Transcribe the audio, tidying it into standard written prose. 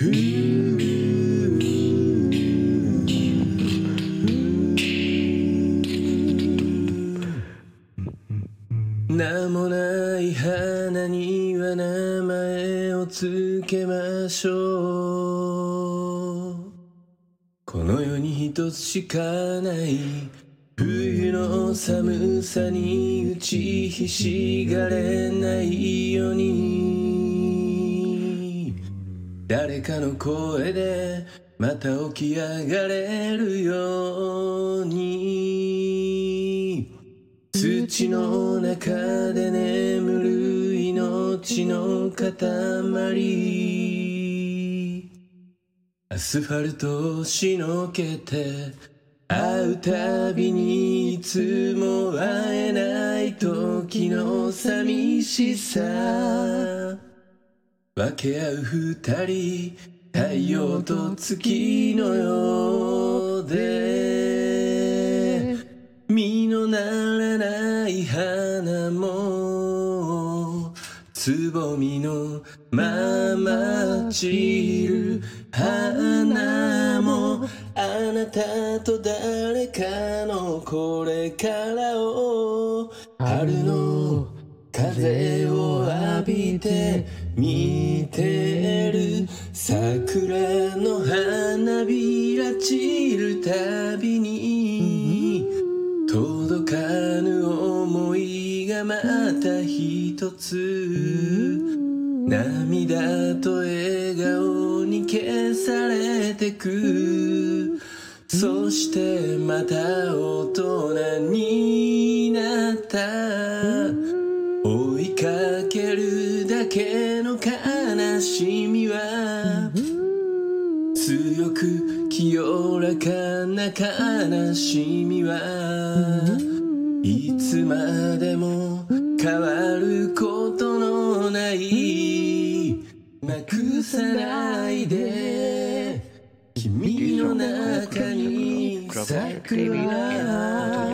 名もない花には名前をつけましょう。この世に一つしかない冬の寒さに打ちひしがれないように、誰かの声でまた起き上がれるように、土の中で眠る命の塊、アスファルトをしのけて会うたびにいつも会えない時の寂しさ、分け合う二人、太陽と月のようで、実のならない花もつぼみのまま散る花も、あなたと誰かのこれからを、春の風を浴びて見てる、桜の花びら散るたびに届かぬ想いがまた一つ、涙と笑顔に消されてく、そしてまた大人になった、追いかけるだけの悲しみは、強く清らかな悲しみはいつまでも変わることのない、なくさないで君の中に桜は